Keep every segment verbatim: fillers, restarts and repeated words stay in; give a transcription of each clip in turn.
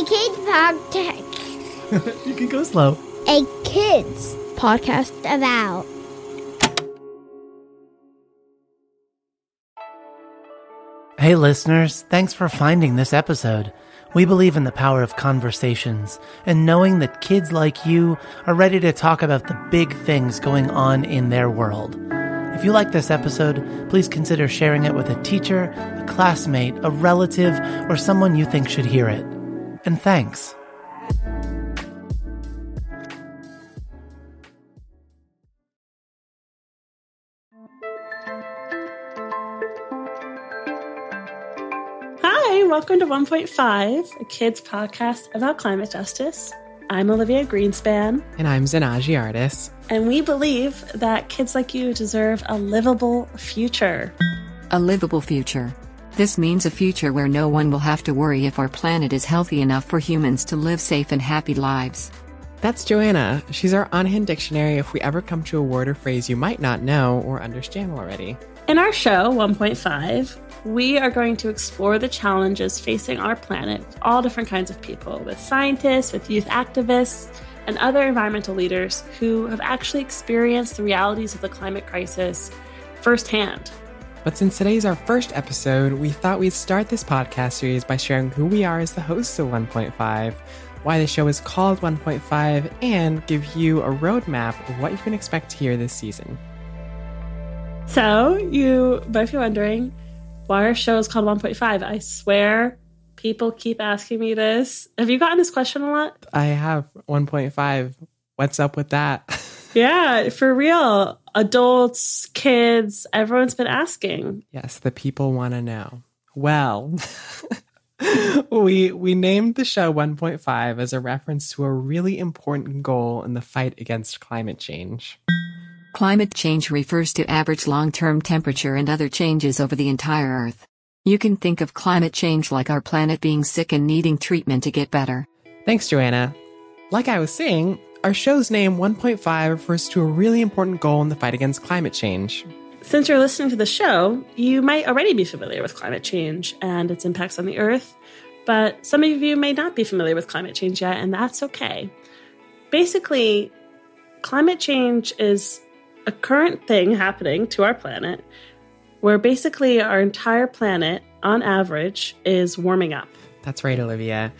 A Kids Podcast. You can go slow. A Kids Podcast About. Hey listeners, thanks for finding this episode. We believe in the power of conversations and knowing that kids like you are ready to talk about the big things going on in their world. If you like this episode, please consider sharing it with a teacher, a classmate, a relative, or someone you think should hear it. And thanks. Hi, welcome to one point five, a kids podcast about climate justice. I'm Olivia Greenspan. And I'm Zanagi Artis. And we believe that kids like you deserve a livable future. A livable future. This means a future where no one will have to worry if our planet is healthy enough for humans to live safe and happy lives. That's Joanna. She's our on-hand dictionary if we ever come to a word or phrase you might not know or understand already. In our show, one point five, we are going to explore the challenges facing our planet with all different kinds of people, with scientists, with youth activists, and other environmental leaders who have actually experienced the realities of the climate crisis firsthand. But since today's our first episode, we thought we'd start this podcast series by sharing who we are as the hosts of one point five, why the show is called one point five, and give you a roadmap of what you can expect to hear this season. So, you might be wondering why our show is called one point five. I swear people keep asking me this. Have you gotten this question a lot? I have. One point five. What's up with that? Yeah, for real. Adults, kids, everyone's been asking. Yes, the people want to know. Well, we we named the show one point five as a reference to a really important goal in the fight against climate change. Climate change refers to average long-term temperature and other changes over the entire Earth. You can think of climate change like our planet being sick and needing treatment to get better. Thanks, Joanna. Like I was saying, our show's name one point five refers to a really important goal in the fight against climate change. Since you're listening to the show, you might already be familiar with climate change and its impacts on the Earth, but some of you may not be familiar with climate change yet, and that's okay. Basically, climate change is a current thing happening to our planet where basically our entire planet, on average, is warming up. That's right, Olivia.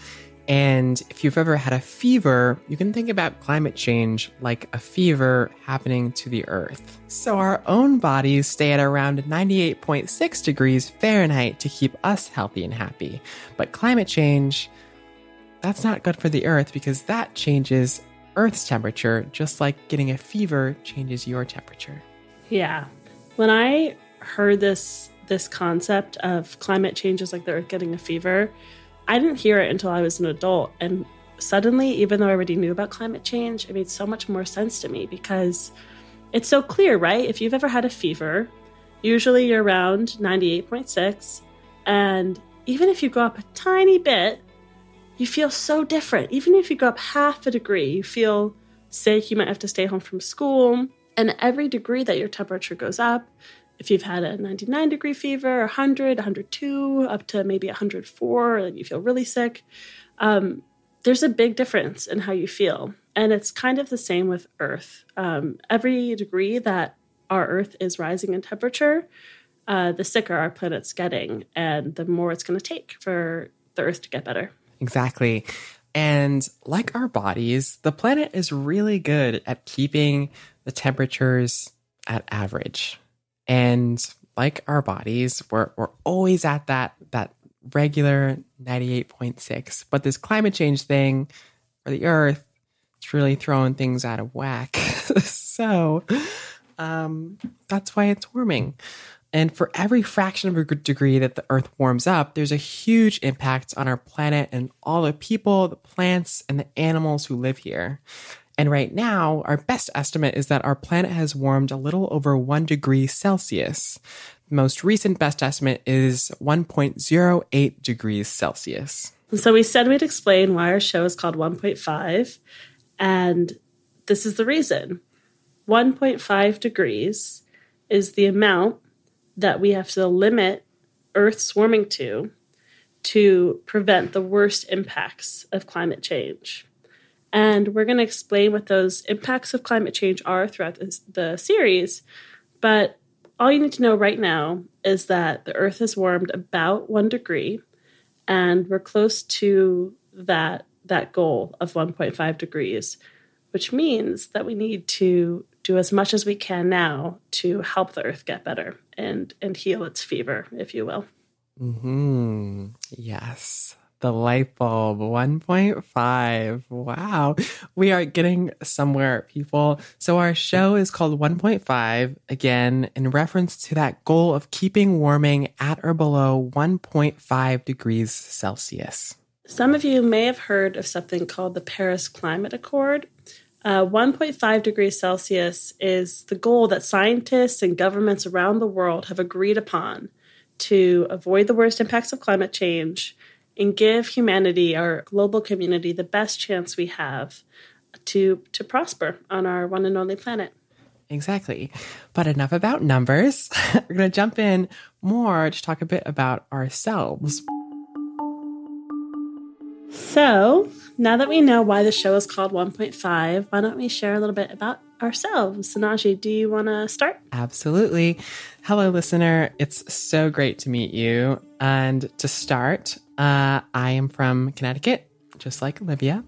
And if you've ever had a fever, you can think about climate change like a fever happening to the Earth. So our own bodies stay at around ninety-eight point six degrees Fahrenheit to keep us healthy and happy. But climate change, that's not good for the Earth because that changes Earth's temperature, just like getting a fever changes your temperature. Yeah. When I heard this this concept of climate change is like the Earth getting a fever, I didn't hear it until I was an adult. And suddenly, even though I already knew about climate change, it made so much more sense to me because it's so clear, right? If you've ever had a fever, usually you're around ninety-eight point six. And even if you go up a tiny bit, you feel so different. Even if you go up half a degree, you feel sick. You might have to stay home from school. And every degree that your temperature goes up, if you've had a ninety-nine degree fever, one hundred, one hundred two, up to maybe one hundred four, and you feel really sick, um, there's a big difference in how you feel. And it's kind of the same with Earth. Um, every degree that our Earth is rising in temperature, uh, the sicker our planet's getting, and the more it's going to take for the Earth to get better. Exactly. And like our bodies, the planet is really good at keeping the temperatures at average. And like our bodies, we're we're always at that that regular ninety-eight point six. But this climate change thing for the Earth, it's really throwing things out of whack. So um, that's why it's warming. And for every fraction of a degree that the Earth warms up, there's a huge impact on our planet and all the people, the plants, and the animals who live here. And right now, our best estimate is that our planet has warmed a little over one degree Celsius. The most recent best estimate is one point zero eight degrees Celsius. So we said we'd explain why our show is called one point five, and this is the reason. one point five degrees is the amount that we have to limit Earth's warming to to prevent the worst impacts of climate change. And we're going to explain what those impacts of climate change are throughout this, the series. But all you need to know right now is that the Earth has warmed about one degree, and we're close to that, that goal of one point five degrees, which means that we need to do as much as we can now to help the Earth get better and, and heal its fever, if you will. Mm-hmm. Yes. The light bulb, one point five. Wow. We are getting somewhere, people. So our show is called one point five, again, in reference to that goal of keeping warming at or below one point five degrees Celsius. Some of you may have heard of something called the Paris Climate Accord. Uh, one point five degrees Celsius is the goal that scientists and governments around the world have agreed upon to avoid the worst impacts of climate change and give humanity, our global community, the best chance we have to to prosper on our one and only planet. Exactly. But enough about numbers. We're going to jump in more to talk a bit about ourselves. So now that we know why the show is called one point five, why don't we share a little bit about ourselves? Zanagi, do you want to start? Absolutely. Hello, listener. It's so great to meet you. And to start, Uh, I am from Connecticut, just like Olivia,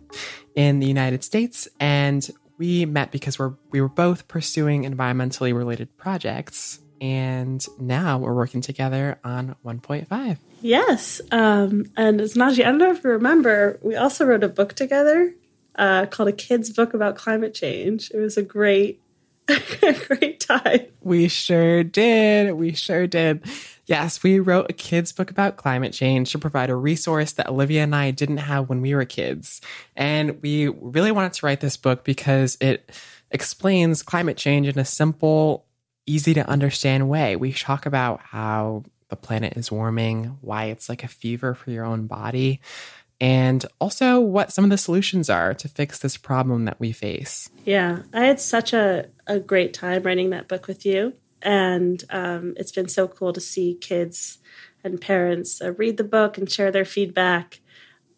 in the United States, and we met because we're we were both pursuing environmentally related projects, and now we're working together on one point five. Yes, um, and Zanagi, I don't know if you remember, we also wrote a book together uh, called A Kids Book About Climate Change. It was a great, great time. We sure did. We sure did. Yes, we wrote A Kid's Book About Climate Change to provide a resource that Olivia and I didn't have when we were kids. And we really wanted to write this book because it explains climate change in a simple, easy to understand way. We talk about how the planet is warming, why it's like a fever for your own body, and also what some of the solutions are to fix this problem that we face. Yeah, I had such a, a great time writing that book with you. And um, it's been so cool to see kids and parents uh, read the book and share their feedback.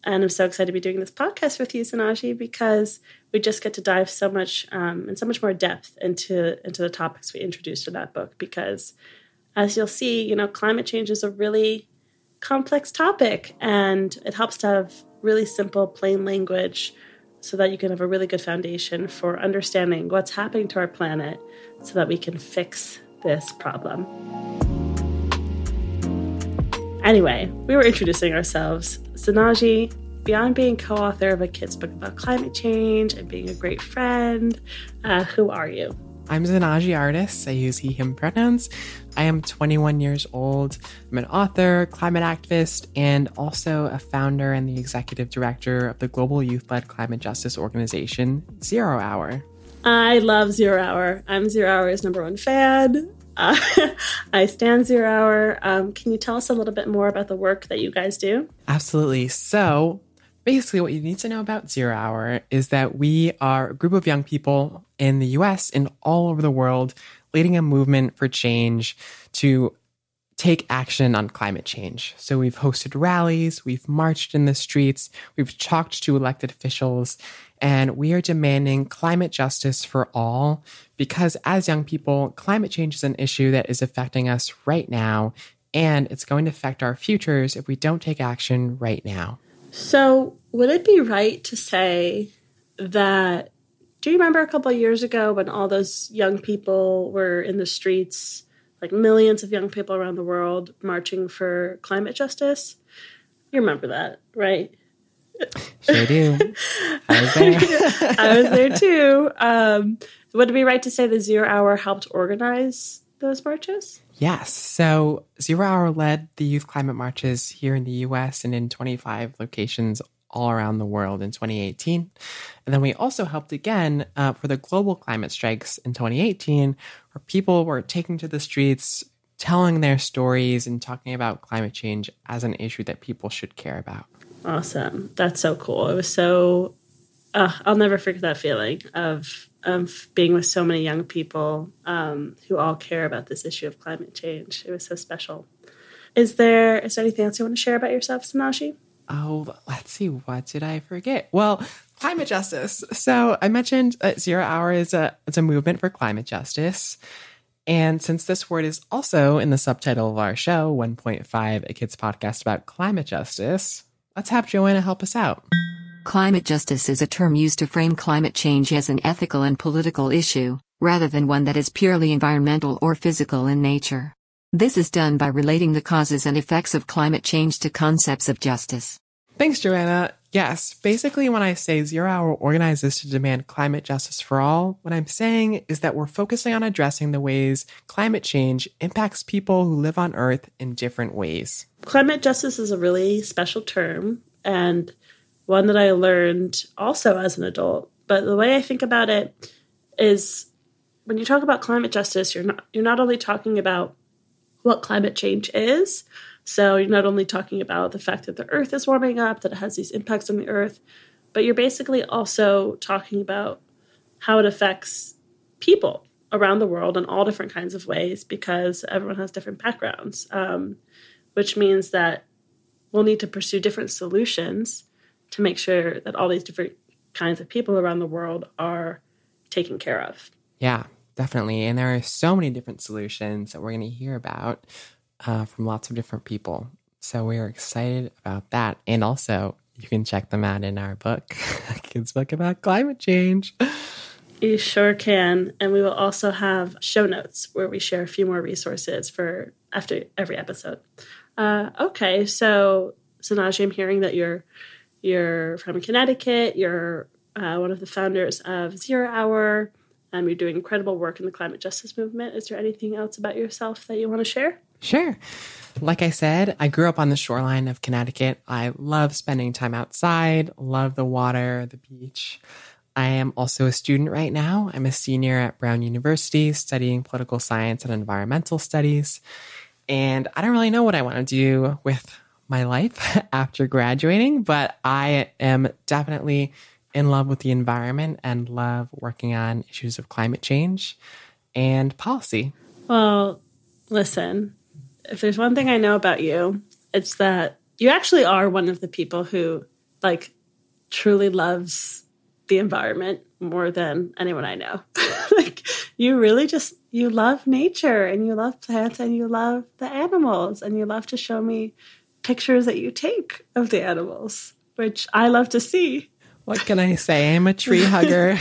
And I'm so excited to be doing this podcast with you, Zanagi, because we just get to dive so much um, and so much more depth into, into the topics we introduced in that book. Because as you'll see, you know, climate change is a really complex topic, and it helps to have really simple, plain language so that you can have a really good foundation for understanding what's happening to our planet so that we can fix this problem. Anyway, we were introducing ourselves. Zanagi, beyond being co-author of A Kid's Book About Climate Change and being a great friend, uh, who are you? I'm Zanagi Artis. I use he, him pronouns. I am twenty-one years old. I'm an author, climate activist, and also a founder and the executive director of the global youth-led climate justice organization, Zero Hour. I love Zero Hour. I'm Zero Hour's number one fan. Uh, I stand Zero Hour. Um, can you tell us a little bit more about the work that you guys do? Absolutely. So basically what you need to know about Zero Hour is that we are a group of young people in the U S and all over the world leading a movement for change to take action on climate change. So we've hosted rallies, we've marched in the streets, we've talked to elected officials, and we are demanding climate justice for all because as young people, climate change is an issue that is affecting us right now, and it's going to affect our futures if we don't take action right now. So would it be right to say that, do you remember a couple of years ago when all those young people were in the streets, like millions of young people around the world marching for climate justice? You remember that, right? Sure do. I was there. I was there too. Um, would it be right to say the Zero Hour helped organize those marches? Yes. So Zero Hour led the youth climate marches here in the U S and in twenty-five locations all around the world in twenty eighteen. And then we also helped again uh, for the global climate strikes in twenty eighteen, where people were taking to the streets, telling their stories and talking about climate change as an issue that people should care about. Awesome. That's so cool. It was so, uh, I'll never forget that feeling of of being with so many young people um, who all care about this issue of climate change. It was so special. Is there is there anything else you want to share about yourself, Zanagi? Oh, let's see. What did I forget? Well, climate justice. So I mentioned that Zero Hour is a it's a movement for climate justice. And since this word is also in the subtitle of our show, one point five, A Kids Podcast About Climate Justice, let's have Joanna help us out. Climate justice is a term used to frame climate change as an ethical and political issue, rather than one that is purely environmental or physical in nature. This is done by relating the causes and effects of climate change to concepts of justice. Thanks, Joanna. Yes, basically when I say Zero Hour organizes to demand climate justice for all, what I'm saying is that we're focusing on addressing the ways climate change impacts people who live on Earth in different ways. Climate justice is a really special term, and one that I learned also as an adult. But the way I think about it is when you talk about climate justice, you're not you're not only talking about what climate change is. So you're not only talking about the fact that the Earth is warming up, that it has these impacts on the Earth, but you're basically also talking about how it affects people around the world in all different kinds of ways because everyone has different backgrounds, um, which means that we'll need to pursue different solutions to make sure that all these different kinds of people around the world are taken care of. Yeah, definitely. And there are so many different solutions that we're going to hear about uh, from lots of different people. So we are excited about that. And also, you can check them out in our book, A Kids Book About Climate Change. You sure can. And we will also have show notes where we share a few more resources for after every episode. Uh, okay, so Zanagi, I'm hearing that you're You're from Connecticut. You're uh, one of the founders of Zero Hour. Um, you're doing incredible work in the climate justice movement. Is there anything else about yourself that you want to share? Sure. Like I said, I grew up on the shoreline of Connecticut. I love spending time outside, love the water, the beach. I am also a student right now. I'm a senior at Brown University studying political science and environmental studies. And I don't really know what I want to do with my life after graduating, but I am definitely in love with the environment and love working on issues of climate change and policy. Well, listen, if there's one thing I know about you, it's that you actually are one of the people who like truly loves the environment more than anyone I know. Like you really just, you love nature and you love plants and you love the animals and you love to show me pictures that you take of the animals, which I love to see. What can I say? I'm a tree hugger.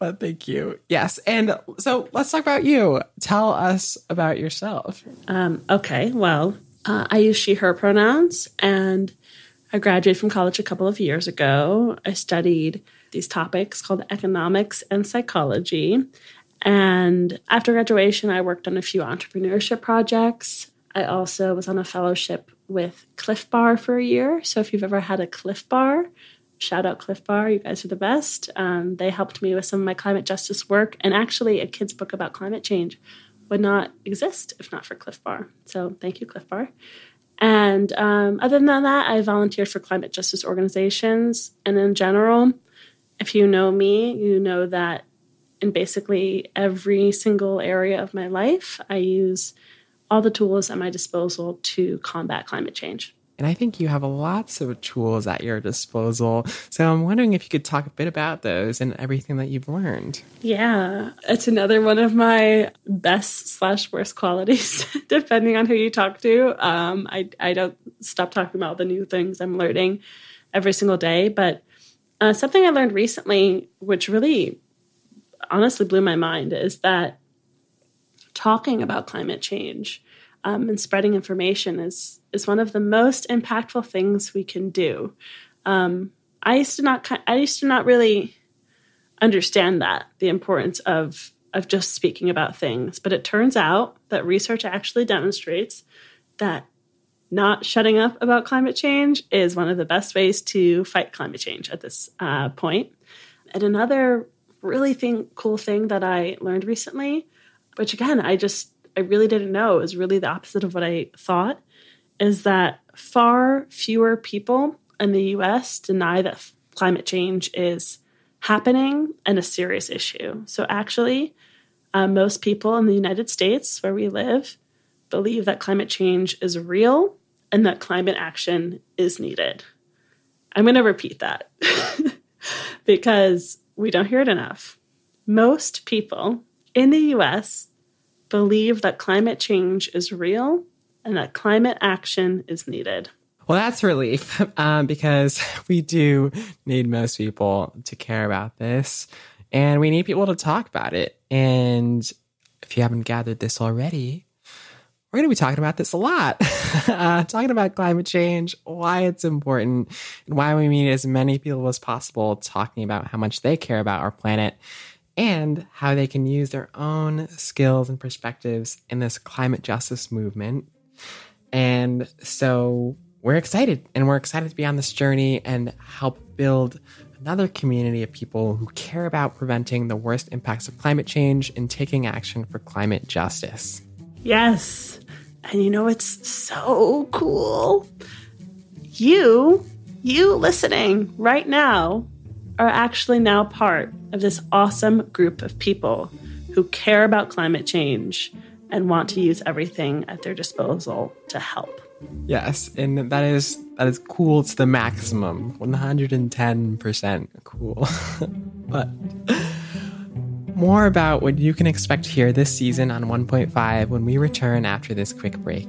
But thank you. Yes. And so let's talk about you. Tell us about yourself. Um, okay. Well, uh, I use she, her pronouns, and I graduated from college a couple of years ago. I studied these topics called economics and psychology. And after graduation, I worked on a few entrepreneurship projects. I also was on a fellowship with Clif Bar for a year. So if you've ever had a Clif Bar, shout out Clif Bar. You guys are the best. Um, they helped me with some of my climate justice work. And actually, A Kid's Book About Climate Change would not exist if not for Clif Bar. So thank you, Clif Bar. And um, other than that, I volunteered for climate justice organizations. And in general, if you know me, you know that in basically every single area of my life, I use all the tools at my disposal to combat climate change. And I think you have lots of tools at your disposal. So I'm wondering if you could talk a bit about those and everything that you've learned. Yeah, it's another one of my best slash worst qualities, depending on who you talk to. Um, I, I don't stop talking about all the new things I'm learning every single day. But uh, something I learned recently, which really honestly blew my mind, is that talking about climate change um, and spreading information is is one of the most impactful things we can do. Um, I used to not I used to not really understand that, the importance of of just speaking about things, but it turns out that research actually demonstrates that not shutting up about climate change is one of the best ways to fight climate change at this uh, point. And another really thing, cool thing that I learned recently, which again, I just, I really didn't know, is really the opposite of what I thought, is that far fewer people in the U S deny that f- climate change is happening and a serious issue. So actually, uh, most people in the United States where we live believe that climate change is real and that climate action is needed. I'm going to repeat that because we don't hear it enough. Most people in the U S believe that climate change is real and that climate action is needed. Well, that's relief um, because we do need most people to care about this, and we need people to talk about it. And if you haven't gathered this already, we're going to be talking about this a lot, uh, talking about climate change, why it's important, and why we need as many people as possible talking about how much they care about our planet and how they can use their own skills and perspectives in this climate justice movement. And so we're excited, and we're excited to be on this journey and help build another community of people who care about preventing the worst impacts of climate change and taking action for climate justice. Yes. And you know, it's so cool. You, you listening right now are actually now part of this awesome group of people who care about climate change and want to use everything at their disposal to help. Yes. And that is, that is cool to the maximum, one hundred ten percent cool. But more about what you can expect here this season on one point five when we return after this quick break.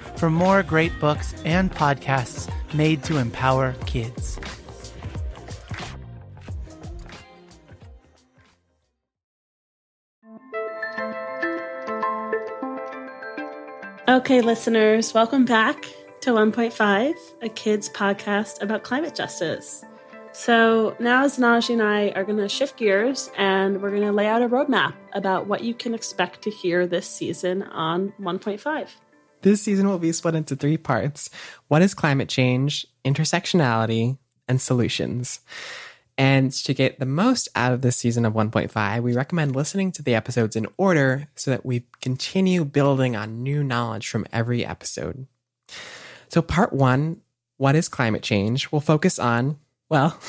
for more great books and podcasts made to empower kids. Okay, listeners, welcome back to one point five, a kids podcast about climate justice. So now Zanagi and I are going to shift gears, and we're going to lay out a roadmap about what you can expect to hear this season on one point five. This season will be split into three parts. One is climate change, intersectionality, and solutions. And to get the most out of this season of one point five, we recommend listening to the episodes in order so that we continue building on new knowledge from every episode. So part one, what is climate change? We'll focus on, well,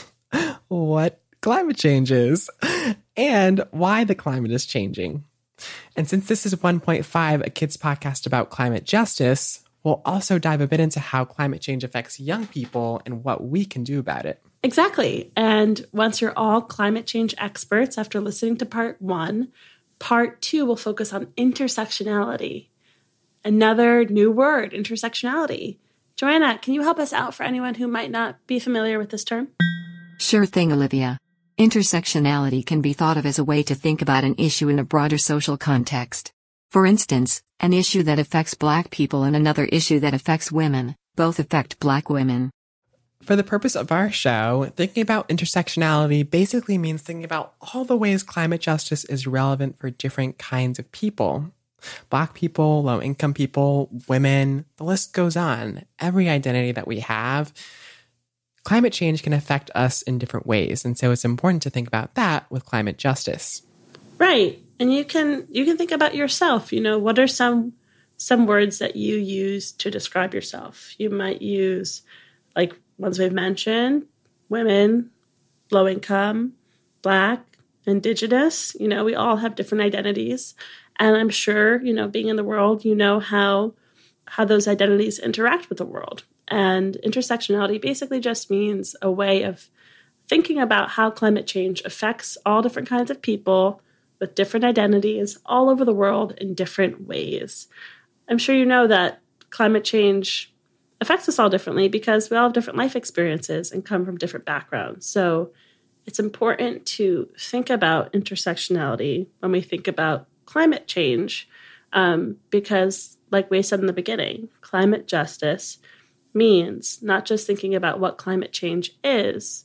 what climate change is and why the climate is changing. And since this is one point five, a kids podcast about climate justice, we'll also dive a bit into how climate change affects young people and what we can do about it. Exactly. And once you're all climate change experts after listening to part one, part two will focus on intersectionality. Another new word, intersectionality. Joanna, can you help us out for anyone who might not be familiar with this term? Sure thing, Olivia. Intersectionality can be thought of as a way to think about an issue in a broader social context. For instance, an issue that affects Black people and another issue that affects women, both affect Black women. For the purpose of our show, thinking about intersectionality basically means thinking about all the ways climate justice is relevant for different kinds of people. Black people, low-income people, women, the list goes on. Every identity that we have, climate change can affect us in different ways. And so it's important to think about that with climate justice. Right. And you can you can think about yourself. You know, what are some some words that you use to describe yourself? You might use, like ones we've mentioned, women, low-income, Black, Indigenous. You know, we all have different identities. And I'm sure, you know, being in the world, you know how how those identities interact with the world. And intersectionality basically just means a way of thinking about how climate change affects all different kinds of people with different identities all over the world in different ways. I'm sure you know that climate change affects us all differently because we all have different life experiences and come from different backgrounds. So it's important to think about intersectionality when we think about climate change, um, because like we said in the beginning, climate justice means not just thinking about what climate change is,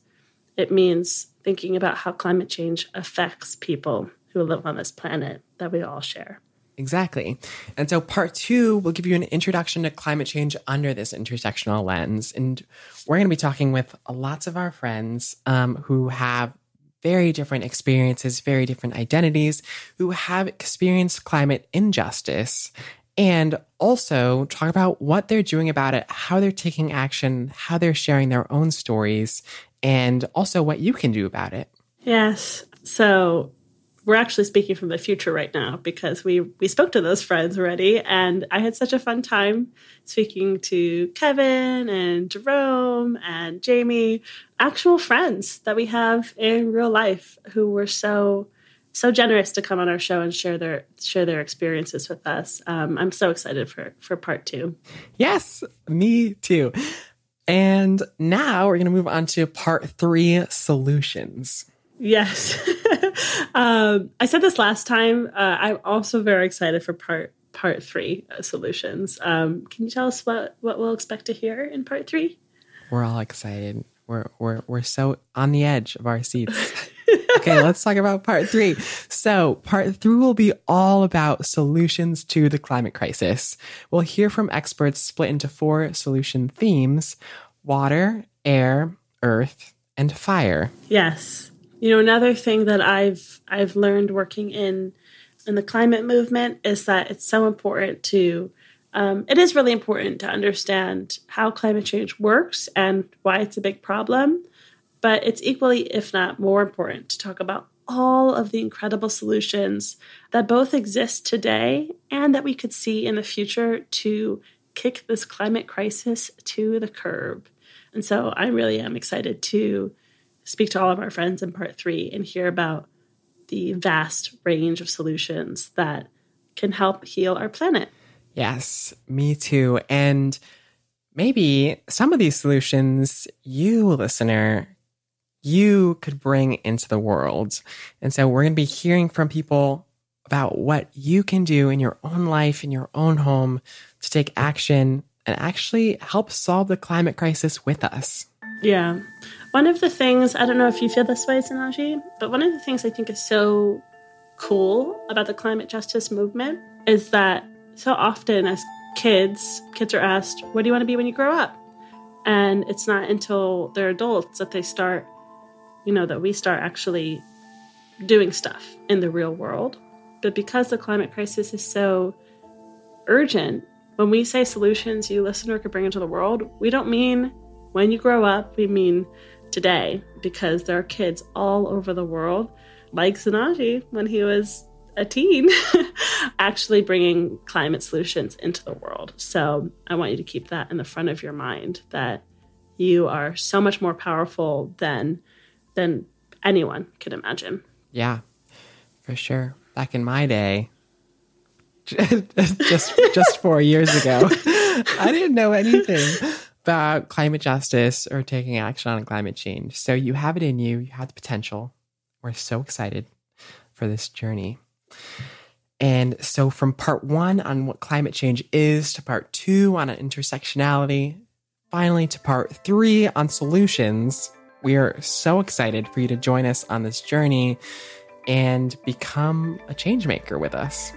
it means thinking about how climate change affects people who live on this planet that we all share. Exactly. And so part two will give you an introduction to climate change under this intersectional lens. And we're going to be talking with lots of our friends um, who have very different experiences, very different identities, who have experienced climate injustice, and also talk about what they're doing about it, how they're taking action, how they're sharing their own stories, and also what you can do about it. Yes. So we're actually speaking from the future right now because we we spoke to those friends already, and I had such a fun time speaking to Kevin and Jerome and Jamie, actual friends that we have in real life who were so so generous to come on our show and share their share their experiences with us. Um, I'm so excited for for part two. Yes, me too. And now we're going to move on to part three, solutions. Yes. um, I said this last time. Uh, I'm also very excited for part part three, uh, solutions. Um, can you tell us what, what we'll expect to hear in part three? We're all excited. We're we're we're so on the edge of our seats. Okay, let's talk about part three. So part three will be all about solutions to the climate crisis. We'll hear from experts split into four solution themes: water, air, earth, and fire. Yes. You know, another thing that I've I've learned working in in the climate movement is that it's so important to, um, it is really important to understand how climate change works and why it's a big problem. But it's equally, if not more important, to talk about all of the incredible solutions that both exist today and that we could see in the future to kick this climate crisis to the curb. And so I really am excited to speak to all of our friends in part three and hear about the vast range of solutions that can help heal our planet. Yes, me too. And maybe some of these solutions, you listener, you could bring into the world. And so we're going to be hearing from people about what you can do in your own life, in your own home, to take action and actually help solve the climate crisis with us. Yeah. One of the things, I don't know if you feel this way, Zanagi, but one of the things I think is so cool about the climate justice movement is that so often as kids, kids are asked, what do you want to be when you grow up? And it's not until they're adults that they start, you know, that we start actually doing stuff in the real world. But because the climate crisis is so urgent, when we say solutions you listener could bring into the world, we don't mean when you grow up, we mean today, because there are kids all over the world, like Zanagi when he was a teen, actually bringing climate solutions into the world. So I want you to keep that in the front of your mind, that you are so much more powerful than than anyone could imagine. Yeah, for sure. Back in my day, just just four years ago, I didn't know anything about climate justice or taking action on climate change. So you have it in you. You have the potential. We're so excited for this journey. And so from part one on what climate change is, to part two on intersectionality, finally to part three on solutions, we are so excited for you to join us on this journey and become a change maker with us.